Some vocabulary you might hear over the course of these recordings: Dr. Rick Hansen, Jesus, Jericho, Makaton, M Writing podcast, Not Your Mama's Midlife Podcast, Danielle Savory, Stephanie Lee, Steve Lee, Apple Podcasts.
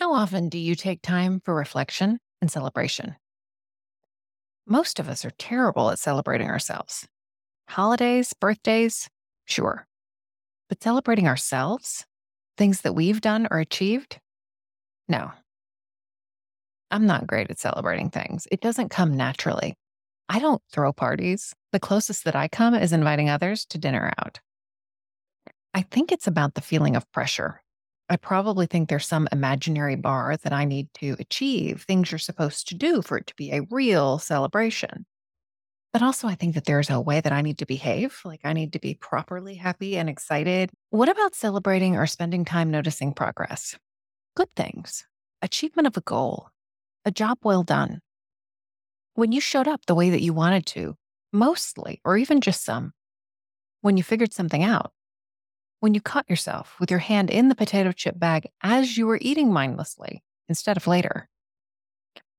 How often do you take time for reflection and celebration? Most of us are terrible at celebrating ourselves. Holidays, birthdays, sure. But celebrating ourselves? Things that we've done or achieved? No. I'm not great at celebrating things. It doesn't come naturally. I don't throw parties. The closest that I come is inviting others to dinner out. I think it's about the feeling of pressure. I probably think there's some imaginary bar that I need to achieve, things you're supposed to do for it to be a real celebration. But also I think that there's a way that I need to behave, like I need to be properly happy and excited. What about celebrating or spending time noticing progress? Good things, achievement of a goal, a job well done. When you showed up the way that you wanted to, mostly, or even just some, when you figured something out, when you caught yourself with your hand in the potato chip bag as you were eating mindlessly instead of later?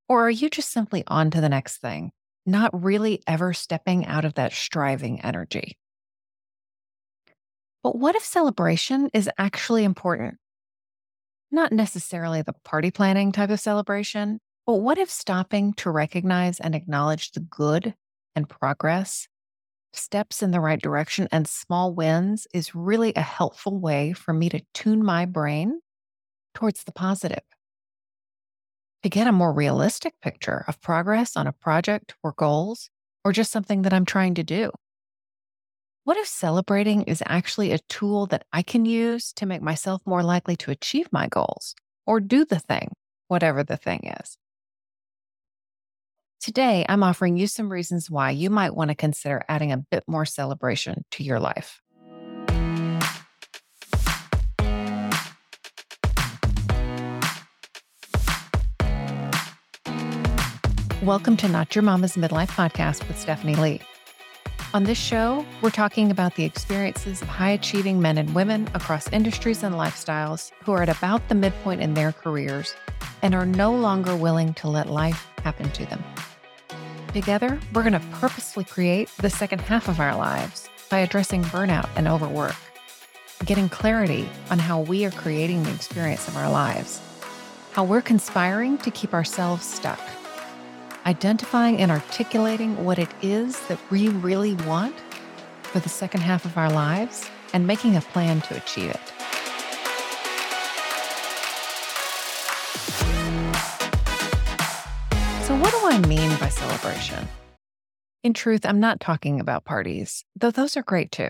Or are you just simply on to the next thing, not really ever stepping out of that striving energy? But what if celebration is actually important? Not necessarily the party planning type of celebration, but what if stopping to recognize and acknowledge the good and progress, steps in the right direction, and small wins is really a helpful way for me to tune my brain towards the positive? To get a more realistic picture of progress on a project or goals, or just something that I'm trying to do. What if celebrating is actually a tool that I can use to make myself more likely to achieve my goals or do the thing, whatever the thing is? Today, I'm offering you some reasons why you might want to consider adding a bit more celebration to your life. Welcome to Not Your Mama's Midlife Podcast with Stephanie Lee. On this show, we're talking about the experiences of high-achieving men and women across industries and lifestyles who are at about the midpoint in their careers and are no longer willing to let life happen to them. Together, we're going to purposefully create the second half of our lives by addressing burnout and overwork, getting clarity on how we are creating the experience of our lives, how we're conspiring to keep ourselves stuck, identifying and articulating what it is that we really want for the second half of our lives, and making a plan to achieve it. So what do I mean by celebration? In truth, I'm not talking about parties, though those are great too.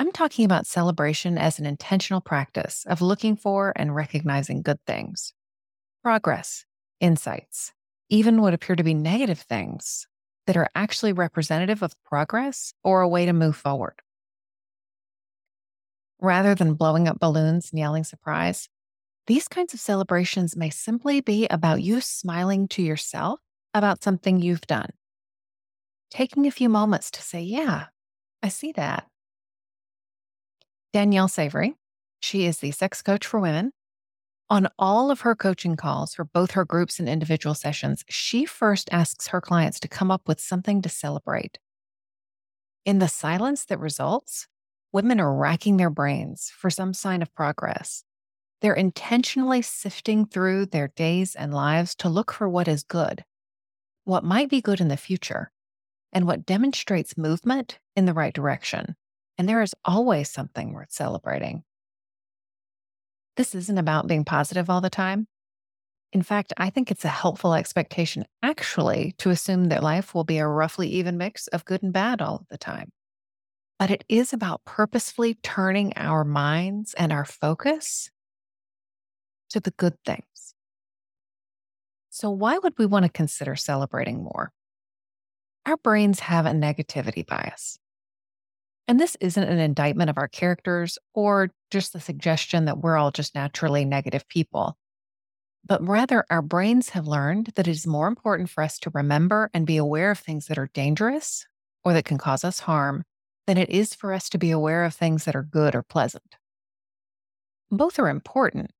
I'm talking about celebration as an intentional practice of looking for and recognizing good things, progress, insights, even what appear to be negative things that are actually representative of progress or a way to move forward. Rather than blowing up balloons and yelling surprise, these kinds of celebrations may simply be about you smiling to yourself about something you've done. Taking a few moments to say, yeah, I see that. Danielle Savory, she is the sex coach for women. On all of her coaching calls for both her groups and individual sessions, she first asks her clients to come up with something to celebrate. In the silence that results, women are racking their brains for some sign of progress. They're intentionally sifting through their days and lives to look for what is good, what might be good in the future, and what demonstrates movement in the right direction. And there is always something worth celebrating. This isn't about being positive all the time. In fact, I think it's a helpful expectation actually to assume that life will be a roughly even mix of good and bad all of the time. But it is about purposefully turning our minds and our focus to the good things. So why would we want to consider celebrating more? Our brains have a negativity bias. And this isn't an indictment of our characters or just the suggestion that we're all just naturally negative people, but rather our brains have learned that it is more important for us to remember and be aware of things that are dangerous or that can cause us harm than it is for us to be aware of things that are good or pleasant. Both are important,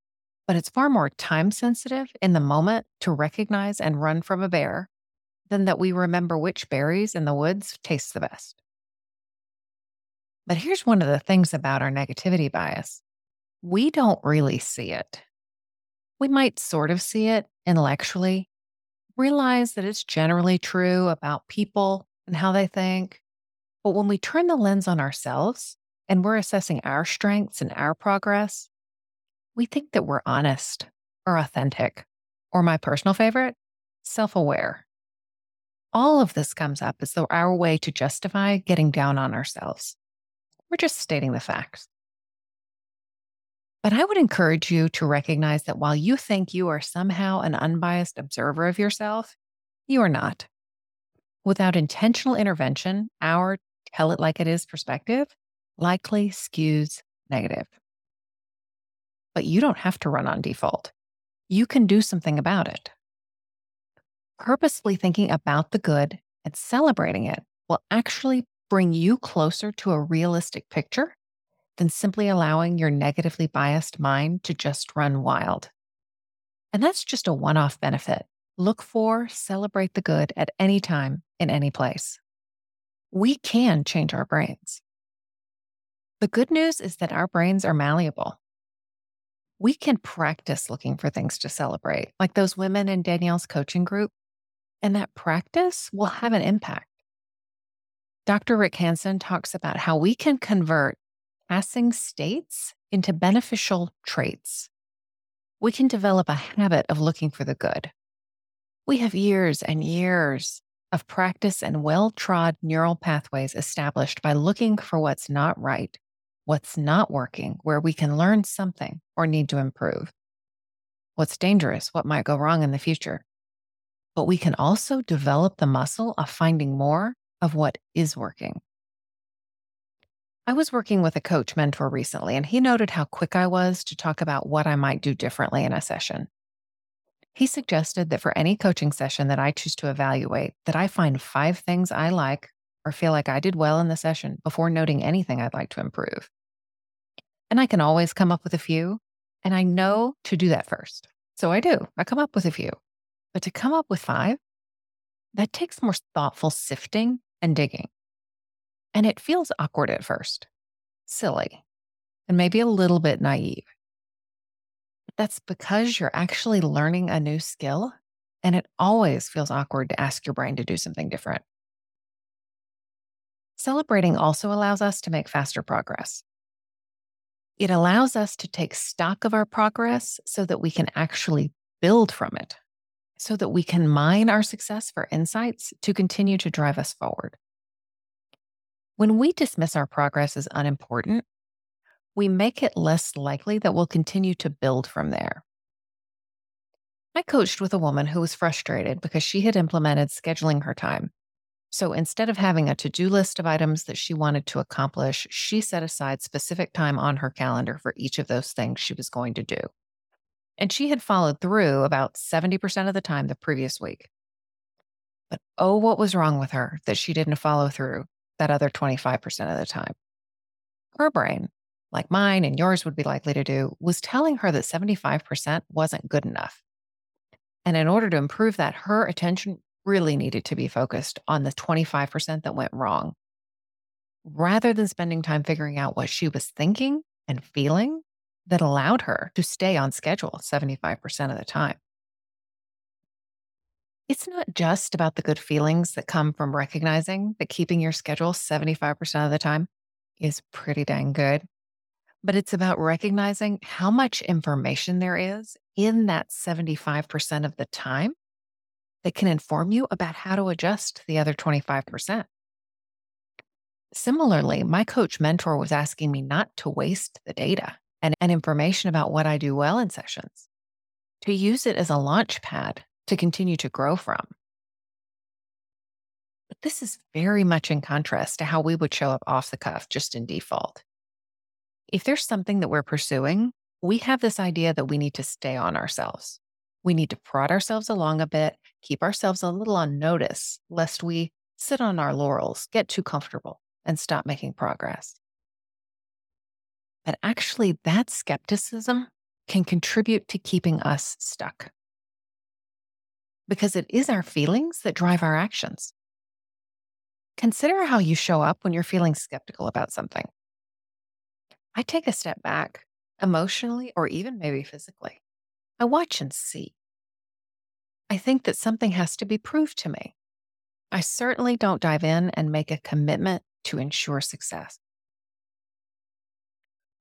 but it's far more time sensitive in the moment to recognize and run from a bear than that we remember which berries in the woods taste the best. But here's one of the things about our negativity bias. We don't really see it. we might sort of see it intellectually, realize that it's generally true about people and how they think. But when we turn the lens on ourselves and we're assessing our strengths and our progress, we think that we're honest or authentic, or my personal favorite, self-aware. All of this comes up as though our way to justify getting down on ourselves. We're just stating the facts. But I would encourage you to recognize that while you think you are somehow an unbiased observer of yourself, you are not. Without intentional intervention, our tell-it-like-it-is perspective likely skews negative. But you don't have to run on default. You can do something about it. Purposefully thinking about the good and celebrating it will actually bring you closer to a realistic picture than simply allowing your negatively biased mind to just run wild. And that's just a one-off benefit. Look for, celebrate the good at any time, in any place. We can change our brains. The good news is that our brains are malleable. We can practice looking for things to celebrate, like those women in Danielle's coaching group, and that practice will have an impact. Dr. Rick Hansen talks about how we can convert passing states into beneficial traits. We can develop a habit of looking for the good. We have years and years of practice and well-trod neural pathways established by looking for what's not right, what's not working, where we can learn something or need to improve, what's dangerous, what might go wrong in the future. But we can also develop the muscle of finding more of what is working. I was working with a coach mentor recently, and he noted how quick I was to talk about what I might do differently in a session. He suggested that for any coaching session that I choose to evaluate, that I find 5 things I like or feel like I did well in the session before noting anything I'd like to improve. And I can always come up with a few, and I know to do that first. So I do. I come up with a few. But to come up with 5, that takes more thoughtful sifting and digging. And it feels awkward at first, silly, and maybe a little bit naive. But that's because you're actually learning a new skill, and it always feels awkward to ask your brain to do something different. Celebrating also allows us to make faster progress. It allows us to take stock of our progress so that we can actually build from it, so that we can mine our success for insights to continue to drive us forward. When we dismiss our progress as unimportant, we make it less likely that we'll continue to build from there. I coached with a woman who was frustrated because she had implemented scheduling her time. So instead of having a to-do list of items that she wanted to accomplish, she set aside specific time on her calendar for each of those things she was going to do. And she had followed through about 70% of the time the previous week. But oh, what was wrong with her that she didn't follow through that other 25% of the time? Her brain, like mine and yours would be likely to do, was telling her that 75% wasn't good enough. And in order to improve that, her attention really needed to be focused on the 25% that went wrong, rather than spending time figuring out what she was thinking and feeling that allowed her to stay on schedule 75% of the time. It's not just about the good feelings that come from recognizing that keeping your schedule 75% of the time is pretty dang good, but it's about recognizing how much information there is in that 75% of the time that can inform you about how to adjust the other 25%. Similarly, my coach mentor was asking me not to waste the data and information about what I do well in sessions, to use it as a launch pad to continue to grow from. But this is very much in contrast to how we would show up off the cuff, just in default. If there's something that we're pursuing, we have this idea that we need to stay on ourselves. We need to prod ourselves along a bit, keep ourselves a little on notice, lest we sit on our laurels, get too comfortable, and stop making progress. But actually, that skepticism can contribute to keeping us stuck, because it is our feelings that drive our actions. Consider how you show up when you're feeling skeptical about something. I take a step back, emotionally or even maybe physically. I watch and see. I think that something has to be proved to me. I certainly don't dive in and make a commitment to ensure success.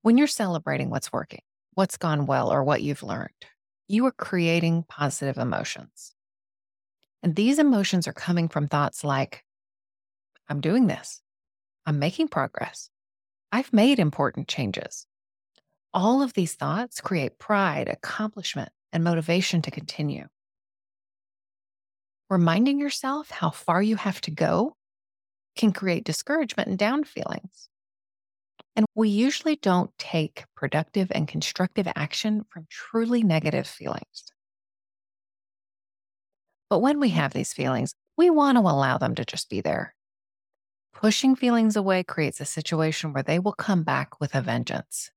When you're celebrating what's working, what's gone well, or what you've learned, you are creating positive emotions. And these emotions are coming from thoughts like, I'm doing this. I'm making progress. I've made important changes. All of these thoughts create pride, accomplishment, and motivation to continue. Reminding yourself how far you have to go can create discouragement and down feelings. And we usually don't take productive and constructive action from truly negative feelings. But when we have these feelings, we want to allow them to just be there. Pushing feelings away creates a situation where they will come back with a vengeance.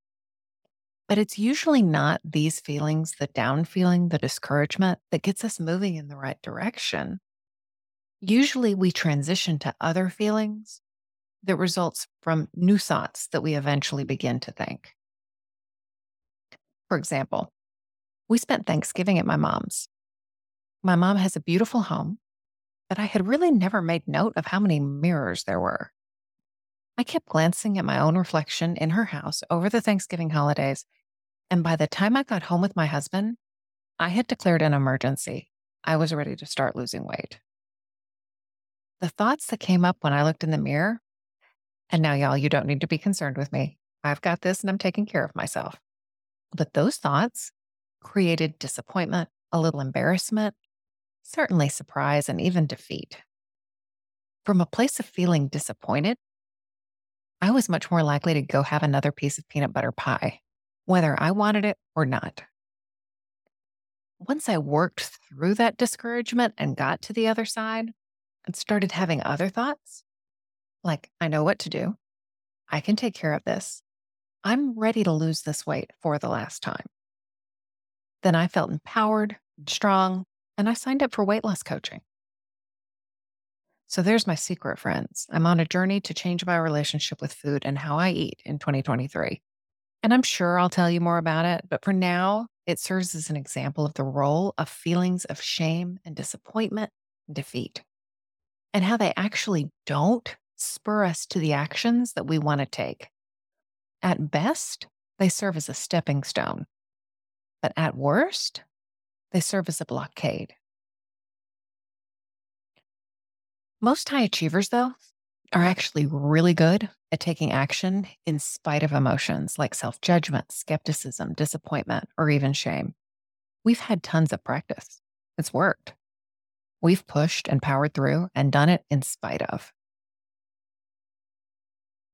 But it's usually not these feelings, the down feeling, the discouragement, that gets us moving in the right direction. Usually we transition to other feelings that results from new thoughts that we eventually begin to think. For example, we spent Thanksgiving at my mom's. My mom has a beautiful home, but I had really never made note of how many mirrors there were. I kept glancing at my own reflection in her house over the Thanksgiving holidays. And by the time I got home with my husband, I had declared an emergency. I was ready to start losing weight. The thoughts that came up when I looked in the mirror, and now y'all, you don't need to be concerned with me. I've got this and I'm taking care of myself. But those thoughts created disappointment, a little embarrassment, certainly surprise, and even defeat. From a place of feeling disappointed, I was much more likely to go have another piece of peanut butter pie, whether I wanted it or not. Once I worked through that discouragement and got to the other side and started having other thoughts, like, I know what to do. I can take care of this. I'm ready to lose this weight for the last time. Then I felt empowered and strong, and I signed up for weight loss coaching. So there's my secret, friends. I'm on a journey to change my relationship with food and how I eat in 2023. And I'm sure I'll tell you more about it, but for now, it serves as an example of the role of feelings of shame and disappointment and defeat, and how they actually don't spur us to the actions that we want to take. At best, they serve as a stepping stone, but at worst, they serve as a blockade. Most high achievers, though, are actually really good at taking action in spite of emotions like self-judgment, skepticism, disappointment, or even shame. We've had tons of practice. It's worked. We've pushed and powered through and done it in spite of.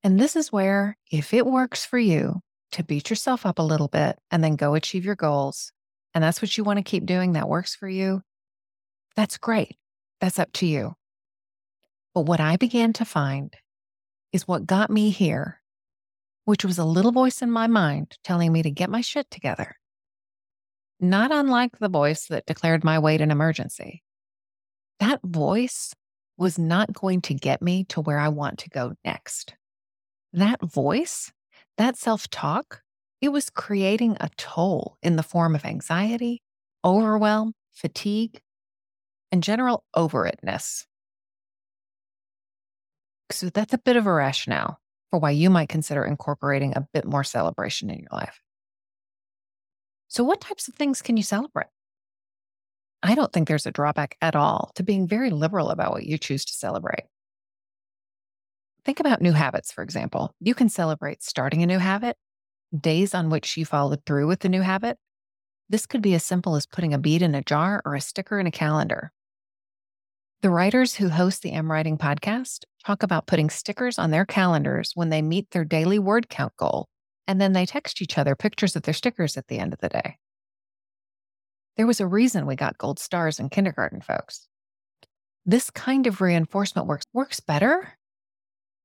And this is where, if it works for you to beat yourself up a little bit and then go achieve your goals, and that's what you want to keep doing, that works for you, that's great. That's up to you. But what I began to find is what got me here, which was a little voice in my mind telling me to get my shit together. Not unlike the voice that declared my weight an emergency. That voice was not going to get me to where I want to go next. That voice, that self-talk, it was creating a toll in the form of anxiety, overwhelm, fatigue, and general over-it-ness. So that's a bit of a rationale for why you might consider incorporating a bit more celebration in your life. So what types of things can you celebrate? I don't think there's a drawback at all to being very liberal about what you choose to celebrate. Think about new habits, for example. You can celebrate starting a new habit, days on which you followed through with the new habit. This could be as simple as putting a bead in a jar or a sticker in a calendar. The writers who host the M Writing podcast talk about putting stickers on their calendars when they meet their daily word count goal, and then they text each other pictures of their stickers at the end of the day. There was a reason we got gold stars in kindergarten, folks. This kind of reinforcement works better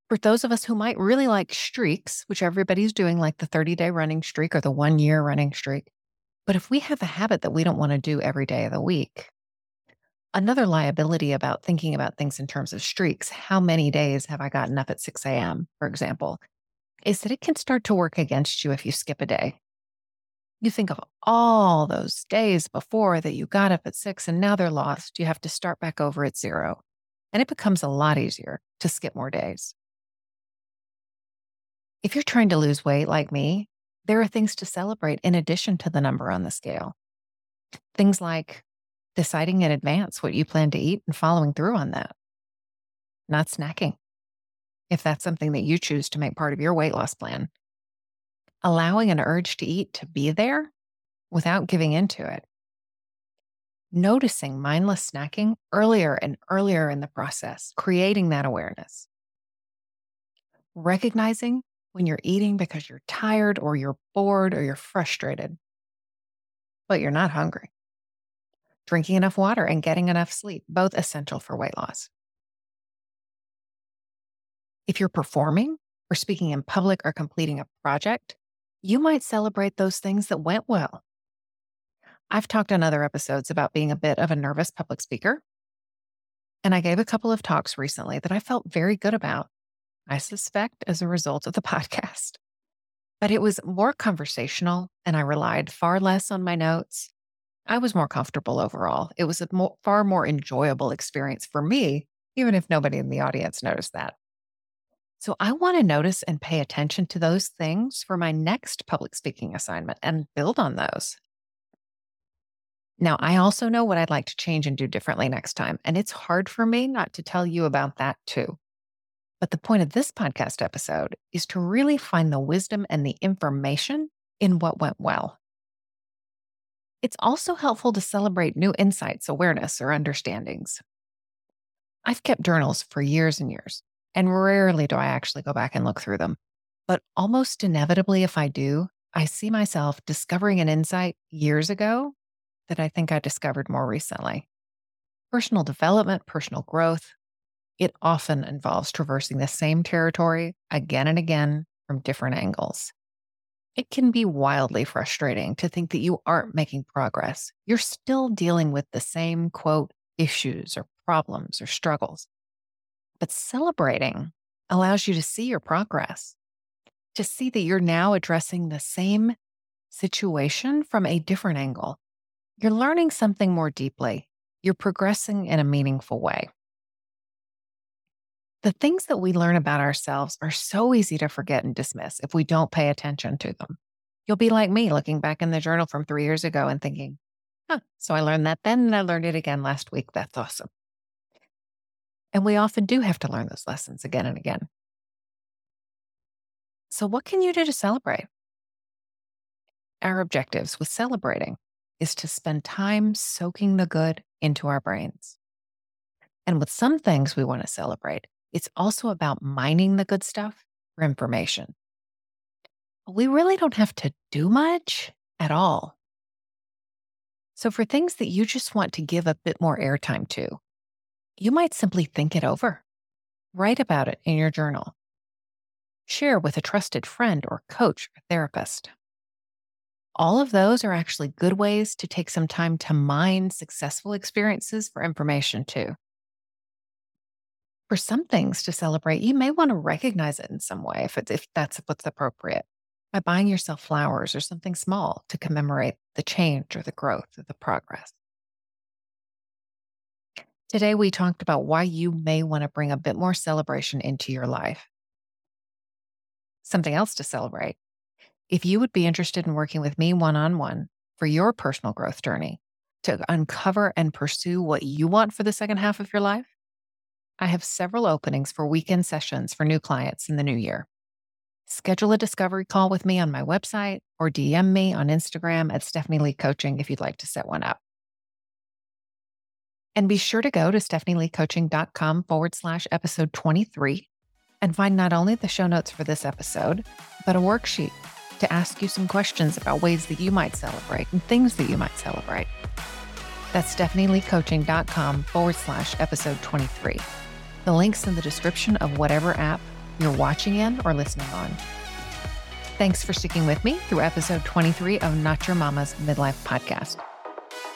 for those of us who might really like streaks, which everybody's doing, like the 30-day running streak or the 1-year running streak. But if we have a habit that we don't want to do every day of the week, another liability about thinking about things in terms of streaks, how many days have I gotten up at 6 a.m., for example, is that it can start to work against you if you skip a day. You think of all those days before that you got up at 6 and now they're lost. You have to start back over at 0. And it becomes a lot easier to skip more days. If you're trying to lose weight like me, there are things to celebrate in addition to the number on the scale. Things like deciding in advance what you plan to eat and following through on that. Not snacking, if that's something that you choose to make part of your weight loss plan. Allowing an urge to eat to be there without giving into it. Noticing mindless snacking earlier and earlier in the process, creating that awareness. Recognizing when you're eating because you're tired or you're bored or you're frustrated, but you're not hungry. Drinking enough water and getting enough sleep, both essential for weight loss. If you're performing or speaking in public or completing a project, you might celebrate those things that went well. I've talked on other episodes about being a bit of a nervous public speaker, and I gave a couple of talks recently that I felt very good about, I suspect as a result of the podcast. But it was more conversational, and I relied far less on my notes. I was more comfortable overall. It was a far more enjoyable experience for me, even if nobody in the audience noticed that. So I want to notice and pay attention to those things for my next public speaking assignment and build on those. Now, I also know what I'd like to change and do differently next time, and it's hard for me not to tell you about that too. But the point of this podcast episode is to really find the wisdom and the information in what went well. It's also helpful to celebrate new insights, awareness, or understandings. I've kept journals for years and years. And rarely do I actually go back and look through them. But almost inevitably, if I do, I see myself discovering an insight years ago that I think I discovered more recently. Personal development, personal growth, it often involves traversing the same territory again and again from different angles. It can be wildly frustrating to think that you aren't making progress. You're still dealing with the same, quote, issues or problems or struggles. But celebrating allows you to see your progress, to see that you're now addressing the same situation from a different angle. You're learning something more deeply. You're progressing in a meaningful way. The things that we learn about ourselves are so easy to forget and dismiss if we don't pay attention to them. You'll be like me looking back in the journal from 3 years ago and thinking, so I learned that then and I learned it again last week. That's awesome. And we often do have to learn those lessons again and again. So what can you do to celebrate? Our objectives with celebrating is to spend time soaking the good into our brains. And with some things we want to celebrate, it's also about mining the good stuff for information. We really don't have to do much at all. So for things that you just want to give a bit more airtime to, you might simply think it over, write about it in your journal, share with a trusted friend or coach or therapist. All of those are actually good ways to take some time to mine successful experiences for information too. For some things to celebrate, you may want to recognize it in some way if that's what's appropriate, by buying yourself flowers or something small to commemorate the change or the growth or the progress. Today, we talked about why you may want to bring a bit more celebration into your life. Something else to celebrate. If you would be interested in working with me one-on-one for your personal growth journey to uncover and pursue what you want for the second half of your life, I have several openings for weekend sessions for new clients in the new year. Schedule a discovery call with me on my website or DM me on Instagram at Stephanie Lee Coaching if you'd like to set one up. And be sure to go to stephanieleecoaching.com/episode 23 and find not only the show notes for this episode, but a worksheet to ask you some questions about ways that you might celebrate and things that you might celebrate. That's stephanieleecoaching.com/episode 23. The link's in the description of whatever app you're watching in or listening on. Thanks for sticking with me through episode 23 of Not Your Mama's Midlife Podcast.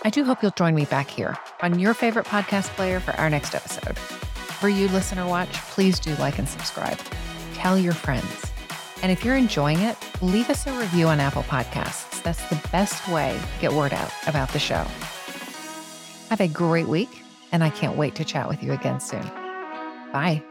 I do hope you'll join me back here on your favorite podcast player for our next episode. For you, listen or watch, please do like and subscribe. Tell your friends. And if you're enjoying it, leave us a review on Apple Podcasts. That's the best way to get word out about the show. Have a great week, and I can't wait to chat with you again soon. Bye.